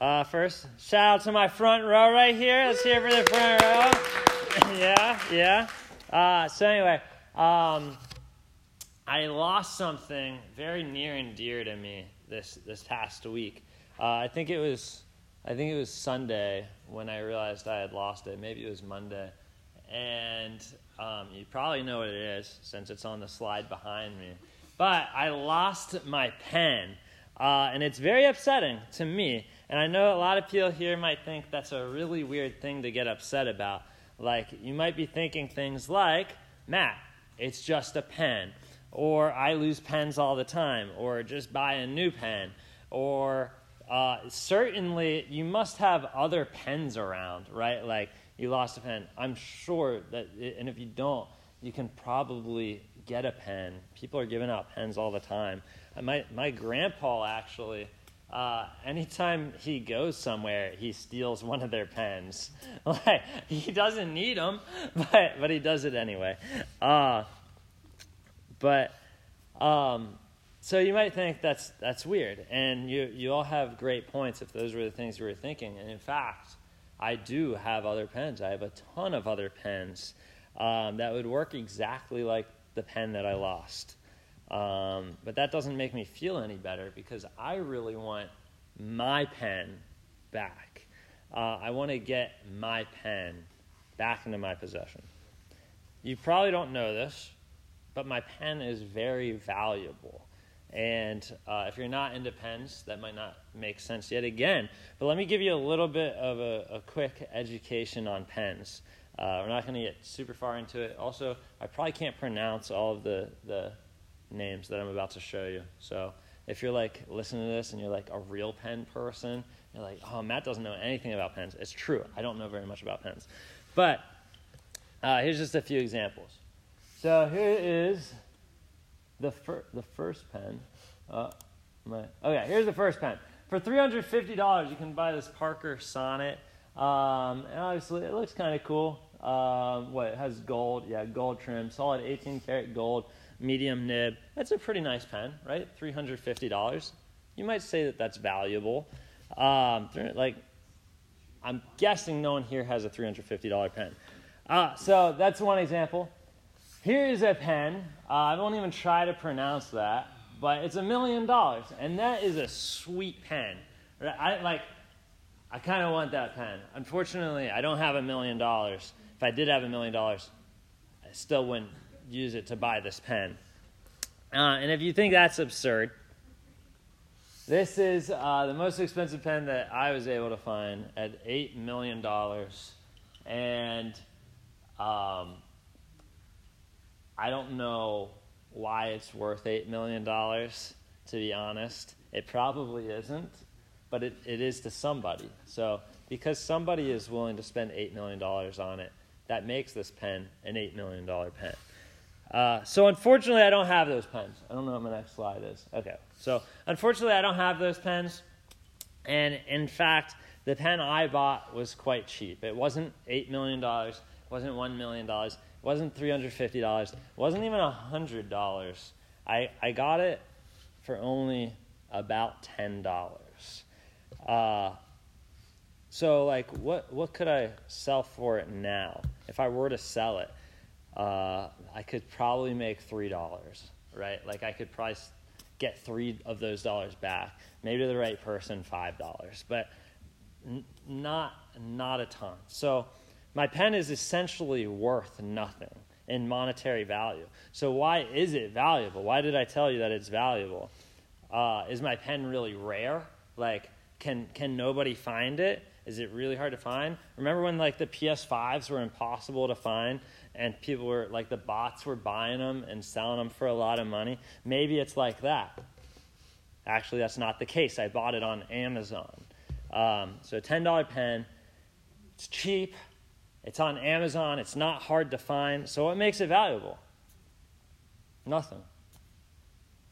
First, shout out to my front row right here. Let's hear for the front row. Yeah. So anyway, I lost something very near and dear to me this past week. I think it was Sunday when I realized I had lost it. Maybe it was Monday. And you probably know what it is since it's on the slide behind me. But I lost my pen. And it's very upsetting to me. And I know a lot of people here might think that's a really weird thing to get upset about. Like, you might be thinking things like, Matt, it's just a pen. Or I lose pens all the time. Or just buy a new pen. Or certainly you must have other pens around, right? Like, you lost a pen. I'm sure that, and if you don't, you can probably get a pen. People are giving out pens all the time. My grandpa actually, anytime he goes somewhere, he steals one of their pens. Like, he doesn't need them, but he does it anyway. So you might think that's weird, and you all have great points if those were the things you were thinking. And in fact, I do have other pens. I have a ton of other pens that would work exactly like the pen that I lost. But that doesn't make me feel any better because I really want my pen back. I want to get my pen back into my possession. You probably don't know this, but my pen is very valuable. And if you're not into pens, that might not make sense yet again. But let me give you a little bit of a quick education on pens. We're not going to get super far into it. Also, I probably can't pronounce all of the names that I'm about to show you. So if you're like listening to this and you're like a real pen person, you're like, oh, Matt doesn't know anything about pens. It's true. I don't know very much about pens. But here's just a few examples. So here is the first pen. Here's the first pen. For $350, you can buy this Parker Sonnet. And obviously, it looks kind of cool. It has gold. Yeah, gold trim. Solid 18-karat gold. Medium nib. That's a pretty nice pen, right? $350. You might say that that's valuable. I'm guessing no one here has a $350 pen. So that's one example. Here is a pen. I won't even try to pronounce that, but it's $1 million, and that is a sweet pen. I kind of want that pen. Unfortunately, I don't have $1 million. If I did have $1 million, I still wouldn't use it to buy this pen. And if you think that's absurd, this is the most expensive pen that I was able to find at $8 million. And I don't know why it's worth $8 million, to be honest. It probably isn't, but it is to somebody. So because somebody is willing to spend $8 million on it, that makes this pen an $8 million pen. So unfortunately, I don't have those pens. I don't know what my next slide is. Okay, so unfortunately, I don't have those pens. And in fact, the pen I bought was quite cheap. It wasn't $8 million, it wasn't $1 million. Wasn't $350, wasn't even $100. I got it for only about $10. What could I sell for it now? If I were to sell it, I could probably make $3, right? Like, I could probably get $3 of those dollars back. Maybe to the right person, $5, but not a ton. So my pen is essentially worth nothing in monetary value. So why is it valuable? Why did I tell you that it's valuable? Is my pen really rare? Like, can nobody find it? Is it really hard to find? Remember when, like, the PS5s were impossible to find and people were, like, the bots were buying them and selling them for a lot of money? Maybe it's like that. Actually, that's not the case. I bought it on Amazon. So $10 pen. It's cheap. It's on Amazon. It's not hard to find. So what makes it valuable? Nothing.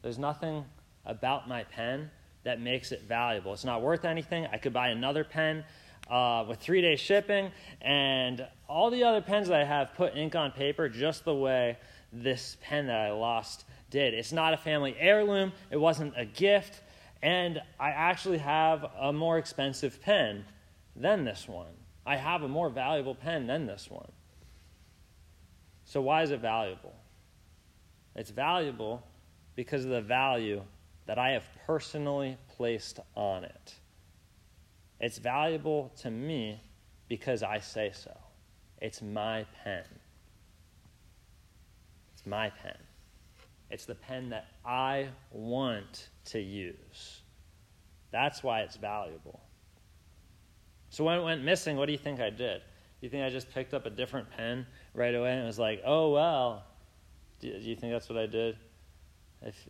There's nothing about my pen that makes it valuable. It's not worth anything. I could buy another pen with 3-day shipping, and all the other pens that I have put ink on paper just the way this pen that I lost did. It's not a family heirloom. It wasn't a gift. And I actually have a more expensive pen than this one. I have a more valuable pen than this one. So why is it valuable? It's valuable because of the value that I have personally placed on it. It's valuable to me because I say so. It's my pen. It's my pen. It's the pen that I want to use. That's why it's valuable. So when it went missing, what do you think I did? You think I just picked up a different pen right away and was like, oh, well, do you think that's what I did?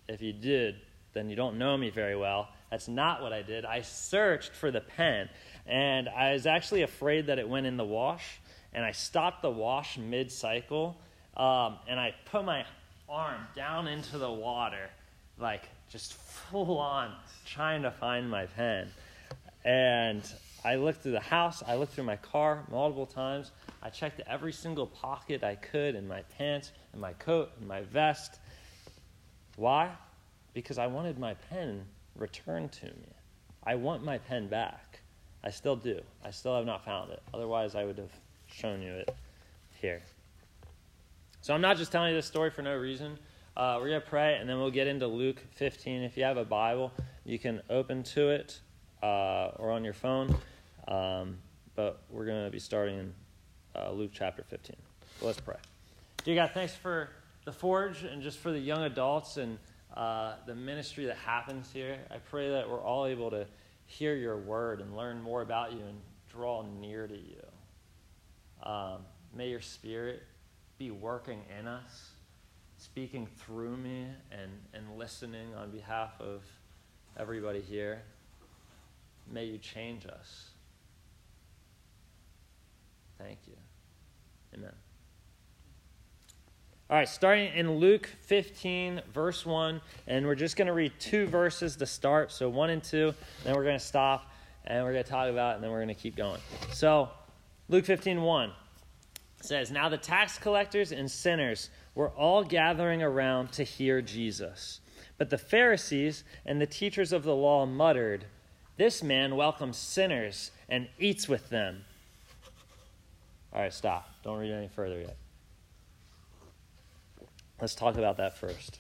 If you did, then you don't know me very well. That's not what I did. I searched for the pen, and I was actually afraid that it went in the wash, and I stopped the wash mid-cycle, and I put my arm down into the water, like just full on trying to find my pen. And I looked through the house, I looked through my car multiple times, I checked every single pocket I could in my pants, in my coat, in my vest. Why? Because I wanted my pen returned to me. I want my pen back. I still do. I still have not found it. Otherwise, I would have shown you it here. So I'm not just telling you this story for no reason. We're going to pray, and then we'll get into Luke 15. If you have a Bible, you can open to it or on your phone. But we're going to be starting in Luke chapter 15. So let's pray. Dear God, thanks for the Forge and just for the young adults and the ministry that happens here. I pray that we're all able to hear your word and learn more about you and draw near to you. May your Spirit be working in us, speaking through me and listening on behalf of everybody here. May you change us. Thank you. Amen. All right, starting in Luke 15, verse 1, and we're just going to read two verses to start, so 1 and 2, then we're going to stop, and we're going to talk about it, and then we're going to keep going. So Luke 15, 1 says, "Now the tax collectors and sinners were all gathering around to hear Jesus. But the Pharisees and the teachers of the law muttered, 'This man welcomes sinners and eats with them.'" All right, stop. Don't read any further yet. Let's talk about that first.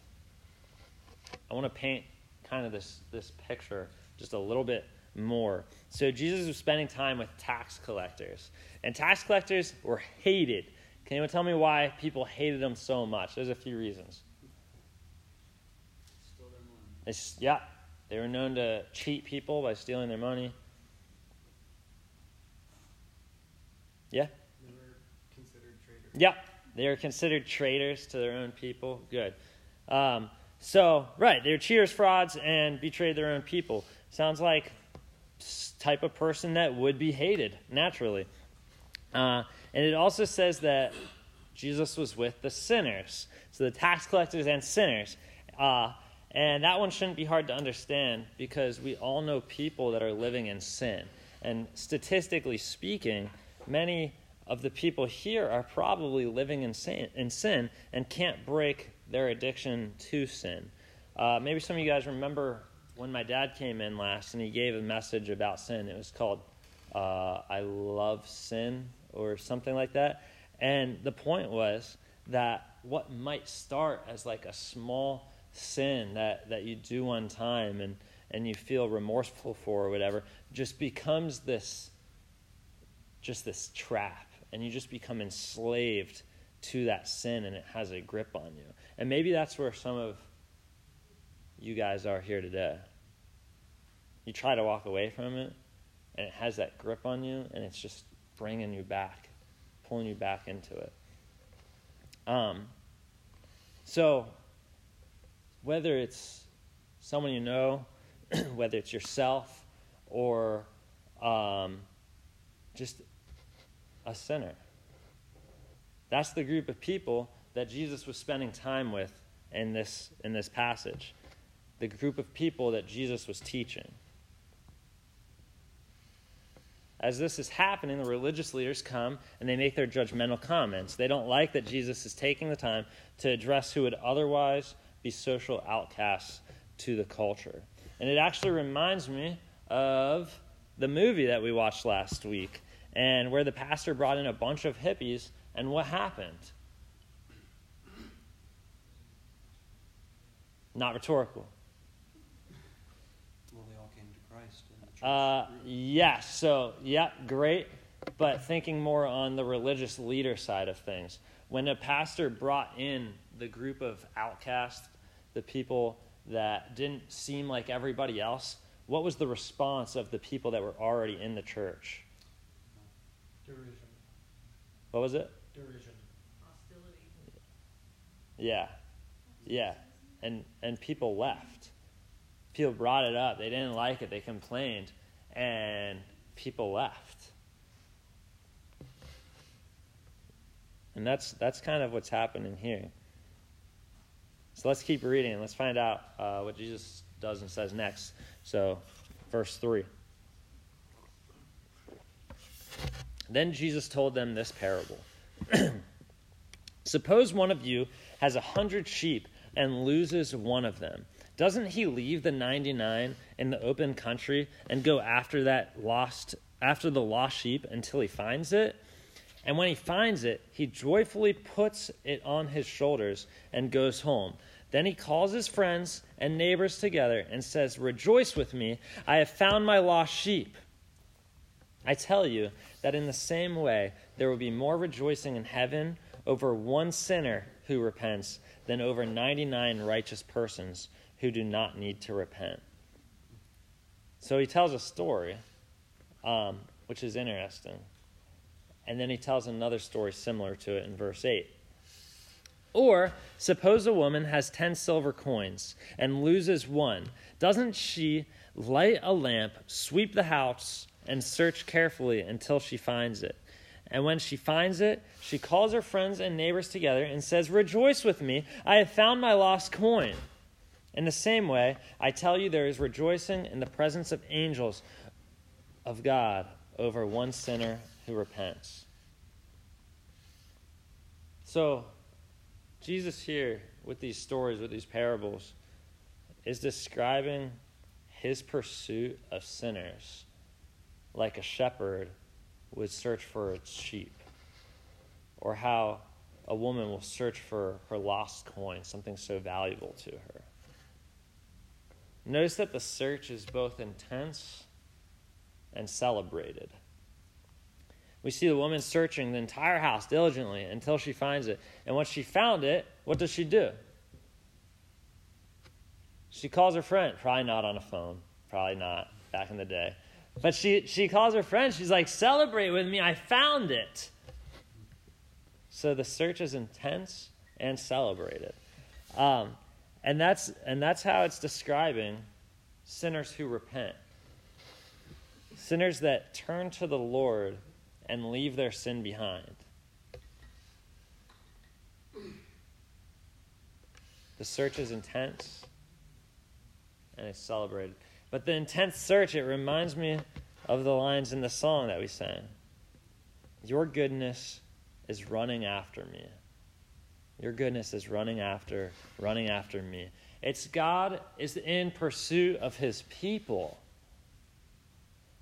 I want to paint kind of this picture just a little bit more. So Jesus was spending time with tax collectors. And tax collectors were hated. Can anyone tell me why people hated them so much? There's a few reasons. Stole their money. They were known to cheat people by stealing their money. Yeah? They were considered traitors. Yeah. They were considered traitors to their own people. Good. They were cheaters, frauds, and betrayed their own people. Sounds like type of person that would be hated, naturally. And it also says that Jesus was with the sinners. So the tax collectors and sinners. And that one shouldn't be hard to understand because we all know people that are living in sin. And statistically speaking, many of the people here are probably living in sin and can't break their addiction to sin. Maybe some of you guys remember when my dad came in last and he gave a message about sin. It was called, I Love Sin or something like that. And the point was that what might start as like a small sin that you do one time and you feel remorseful for or whatever just becomes this trap. And you just become enslaved to that sin, and it has a grip on you. And maybe that's where some of you guys are here today. You try to walk away from it, and it has that grip on you, and it's just bringing you back, pulling you back into it. So whether it's someone you know, whether it's yourself, or just a sinner. That's the group of people that Jesus was spending time with in this passage. The group of people that Jesus was teaching. As this is happening, the religious leaders come and they make their judgmental comments. They don't like that Jesus is taking the time to address who would otherwise be social outcasts to the culture. And it actually reminds me of the movie that we watched last week, and where the pastor brought in a bunch of hippies, and what happened? Not rhetorical. Well, they all came to Christ in the church. Great. But thinking more on the religious leader side of things. When a pastor brought in the group of outcasts, the people that didn't seem like everybody else, what was the response of the people that were already in the church? Derision. What was it? Derision. Hostility. Yeah. And people left. People brought it up. They didn't like it. They complained. And people left. And that's kind of what's happening here. So let's keep reading and let's find out what Jesus does and says next. So, verse 3. Then Jesus told them this parable. Suppose one of you has 100 sheep and loses one of them. Doesn't he leave the 99 in the open country and go after the lost sheep until he finds it? And when he finds it, he joyfully puts it on his shoulders and goes home. Then he calls his friends and neighbors together and says, "Rejoice with me, I have found my lost sheep." I tell you that in the same way, there will be more rejoicing in heaven over one sinner who repents than over 99 righteous persons who do not need to repent. So he tells a story, which is interesting. And then he tells another story similar to it in verse 8. Or, suppose a woman has 10 silver coins and loses one. Doesn't she light a lamp, sweep the house, and search carefully until she finds it? And when she finds it, she calls her friends and neighbors together and says, "Rejoice with me, I have found my lost coin." In the same way, I tell you, there is rejoicing in the presence of angels of God over one sinner who repents. So, Jesus here, with these stories, with these parables, is describing his pursuit of sinners like a shepherd would search for its sheep, or how a woman will search for her lost coin, something so valuable to her. Notice that the search is both intense and celebrated. We see the woman searching the entire house diligently until she finds it. And once she found it, what does she do? She calls her friend. Probably not on a phone. Probably not back in the day. But she calls her friend. She's like, "Celebrate with me. I found it." So the search is intense and celebrated. And that's how it's describing sinners who repent. Sinners that turn to the Lord and leave their sin behind. The search is intense, and it's celebrated. But the intense search, it reminds me of the lines in the song that we sang. Your goodness is running after me. Your goodness is running after me. It's God is in pursuit of his people.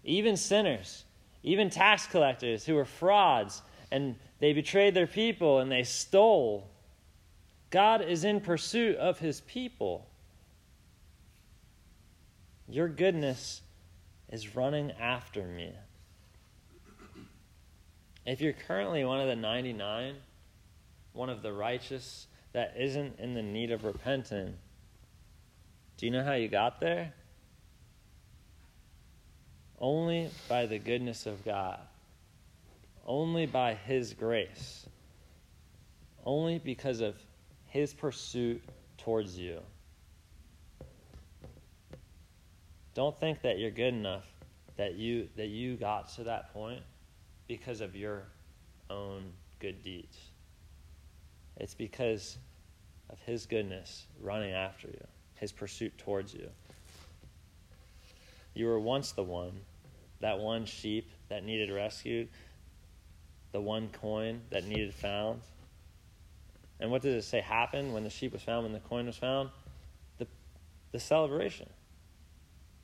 Even sinners. Even tax collectors who were frauds, and they betrayed their people and they stole. God is in pursuit of his people. Your goodness is running after me. If you're currently one of the 99, one of the righteous that isn't in the need of repenting, do you know how you got there? Only by the goodness of God. Only by his grace. Only because of his pursuit towards you. Don't think that you're good enough, that you got to that point because of your own good deeds. It's because of his goodness running after you, his pursuit towards you. You were once the one, that one sheep that needed rescued, the one coin that needed found. And what did it say happened when the sheep was found, when the coin was found? The celebration.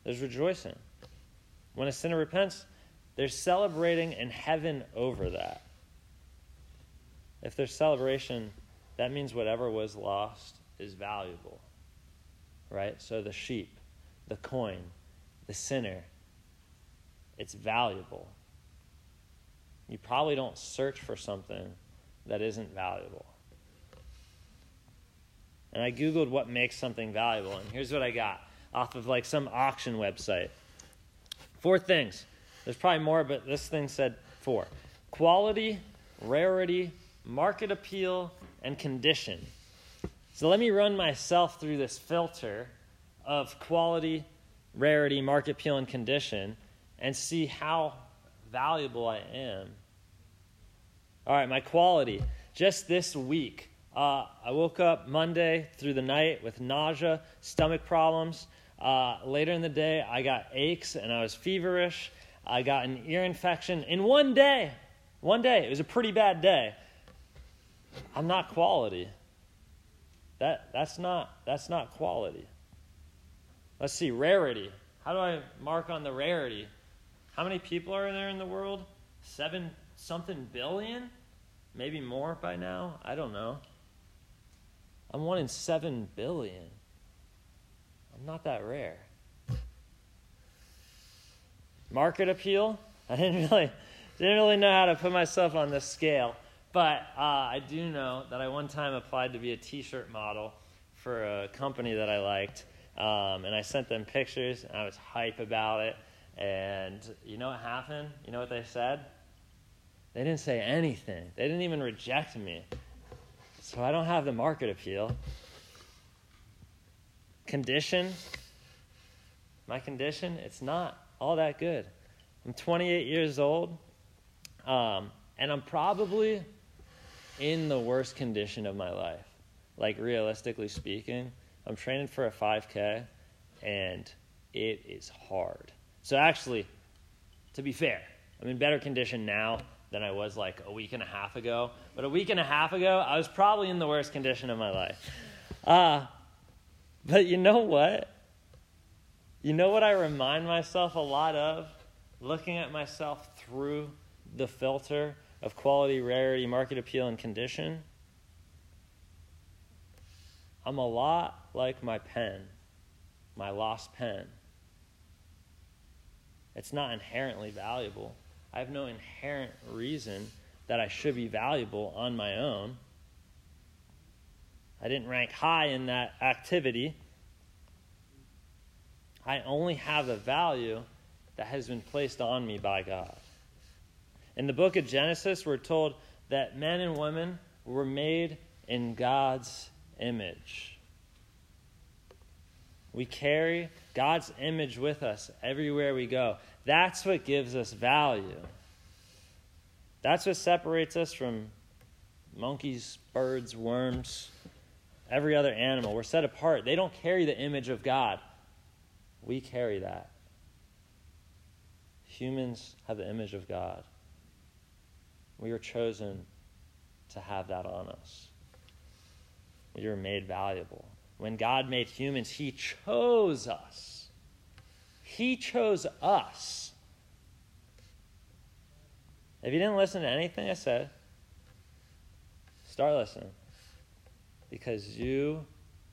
There's rejoicing. When a sinner repents, they're celebrating in heaven over that. If there's celebration, that means whatever was lost is valuable, right? So the sheep, the coin, the sinner, it's valuable. You probably don't search for something that isn't valuable. And I Googled what makes something valuable, and here's what I got off of like some auction website. 4 things. There's probably more, but this thing said 4. Quality, rarity, market appeal, and condition. So let me run myself through this filter of quality, rarity, market appeal, and condition and see how valuable I am. All right, my quality. Just this week, I woke up Monday through the night with nausea, stomach problems. Later in the day, I got aches and I was feverish. I got an ear infection in one day. It was a pretty bad day. I'm not quality. That's not quality. Let's see, rarity. How do I mark on the rarity? How many people are there in the world? 7 something billion? Maybe more by now? I don't know. I'm 1 in 7 billion. I'm not that rare. Market appeal? I didn't really know how to put myself on this scale. But I do know that I one time applied to be a T-shirt model for a company that I liked. And I sent them pictures, and I was hype about it. And you know what happened? You know what they said? They didn't say anything. They didn't even reject me. So I don't have the market appeal. Condition? My condition? It's not all that good. I'm 28 years old, and I'm probably in the worst condition of my life. Like, realistically speaking, I'm training for a 5K, and it is hard. So actually, to be fair, I'm in better condition now than I was like a week and a half ago. But a week and a half ago, I was probably in the worst condition of my life. But you know what? You know what I remind myself a lot of? Looking at myself through the filter of quality, rarity, market appeal, and condition. I'm a lot like my pen, my lost pen. It's not inherently valuable. I have no inherent reason that I should be valuable on my own. I didn't rank high in that activity. I only have the value that has been placed on me by God. In the book of Genesis, we're told that men and women were made in God's image. We carry God's image with us everywhere we go. That's what gives us value. That's what separates us from monkeys, birds, worms, every other animal. We're set apart. They don't carry the image of God. We carry that. Humans have the image of God. We were chosen to have that on us. We were made valuable. When God made humans, he chose us. He chose us. If you didn't listen to anything I said, start listening. Because you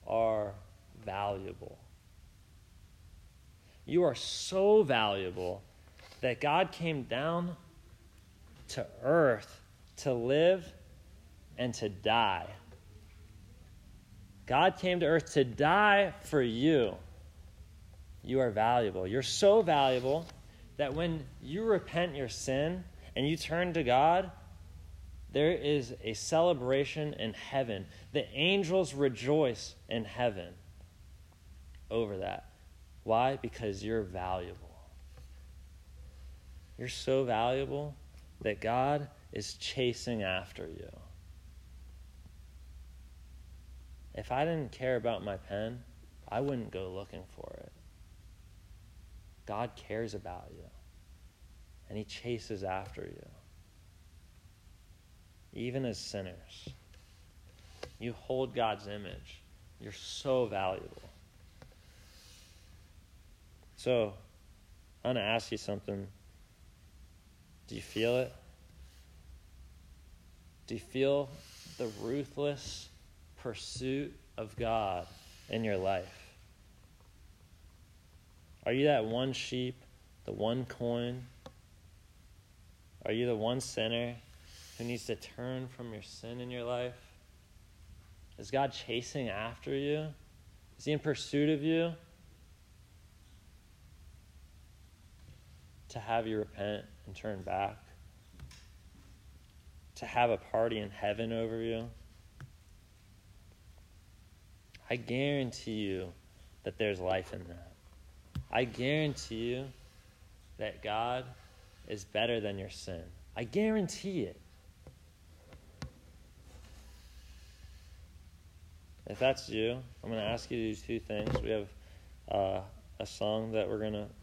are valuable. You are so valuable that God came down to earth to live and to die. God came to earth to die for you. You are valuable. You're so valuable that when you repent your sin and you turn to God, there is a celebration in heaven. The angels rejoice in heaven over that. Why? Because you're valuable. You're so valuable that God is chasing after you. If I didn't care about my pen, I wouldn't go looking for it. God cares about you, and he chases after you. Even as sinners, you hold God's image. You're so valuable. So I'm going to ask you something. Do you feel it? Do you feel the ruthless pursuit of God in your life? Are you that one sheep, the one coin? Are you the one sinner who needs to turn from your sin in your life? Is God chasing after you? Is he in pursuit of you? To have you repent and turn back? To have a party in heaven over you? I guarantee you that there's life in that. I guarantee you that God is better than your sin. I guarantee it. If that's you, I'm going to ask you to do two things. We have a song that we're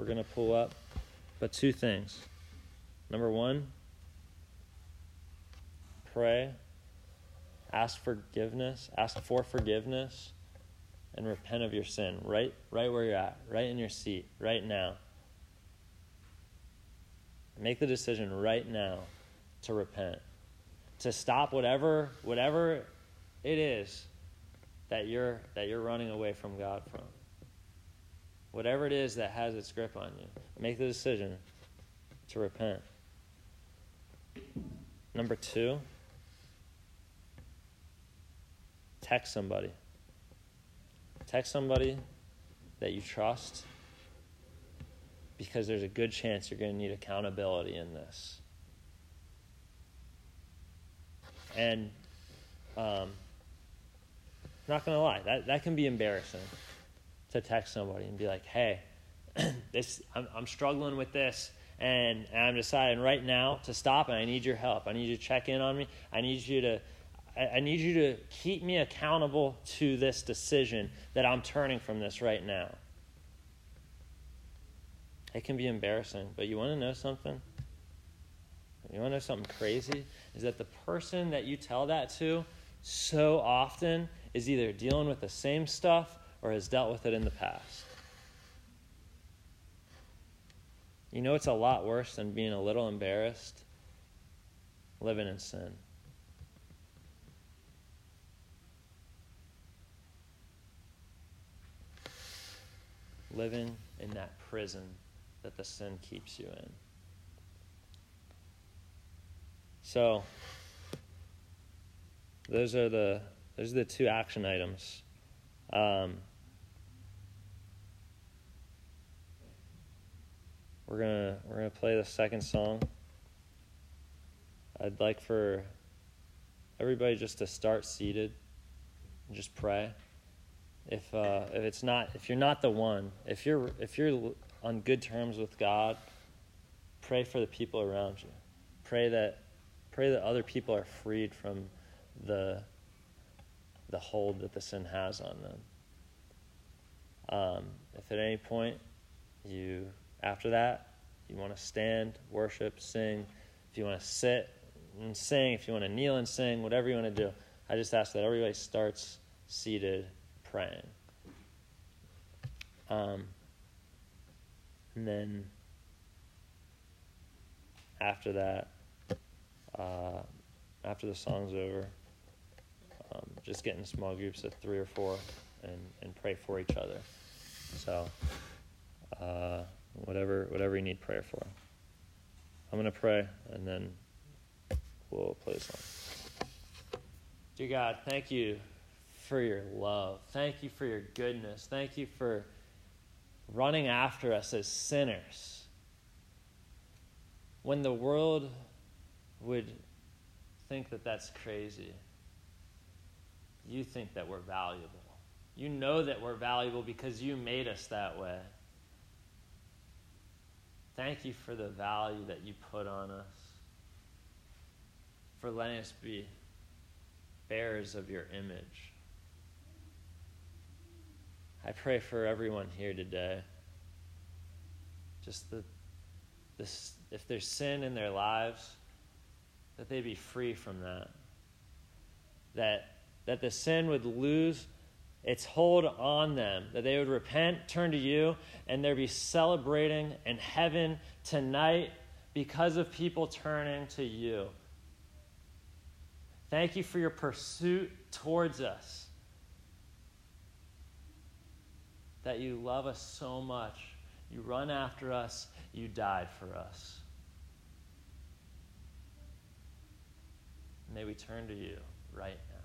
gonna pull up, but two things. Number one, pray, ask for forgiveness, and repent of your sin right where you're at, right in your seat, right now. Make the decision right now to repent, to stop whatever it is that you're running away from God from. Whatever it is that has its grip on you, make the decision to repent. Number two, text somebody. Text somebody that you trust, because there's a good chance you're going to need accountability in this. And not going to lie, that can be embarrassing to text somebody and be like, hey, I'm struggling with this, and I'm deciding right now to stop, and I need your help. I need you to check in on me. I need you to keep me accountable to this decision that I'm turning from this right now. It can be embarrassing, but you want to know something? You want to know something crazy? Is that the person that you tell that to so often is either dealing with the same stuff or has dealt with it in the past. You know it's a lot worse than being a little embarrassed, living in sin. Living in that prison that the sin keeps you in. So, those are the two action items. We're gonna play the second song. I'd like for everybody just to start seated and just pray. If you're not the one, if you're on good terms with God, pray for the people around you. Pray that other people are freed from the hold that the sin has on them. If at any point you want to stand, worship, sing, if you want to sit and sing, if you want to kneel and sing, whatever you want to do, I just ask that everybody starts seated praying. And then after that, after the song's over, just get in small groups of 3 or 4 and pray for each other. So whatever you need prayer for. I'm going to pray, and then we'll play the song. Dear God, thank you for your love. Thank you for your goodness. Thank you for running after us as sinners. When the world would think that that's crazy, you think that we're valuable. You know that we're valuable because you made us that way. Thank you for the value that you put on us, for letting us be bearers of your image. I pray for everyone here today, just if there's sin in their lives, that they be free from that. That the sin would lose It's hold on them, that they would repent, turn to you, and there be celebrating in heaven tonight because of people turning to you. Thank you for your pursuit towards us, that you love us so much. You run after us. You died for us. May we turn to you right now.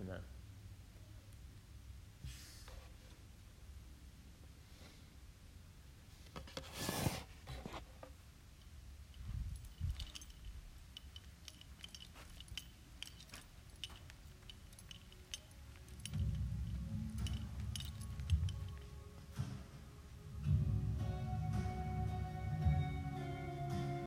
Amen.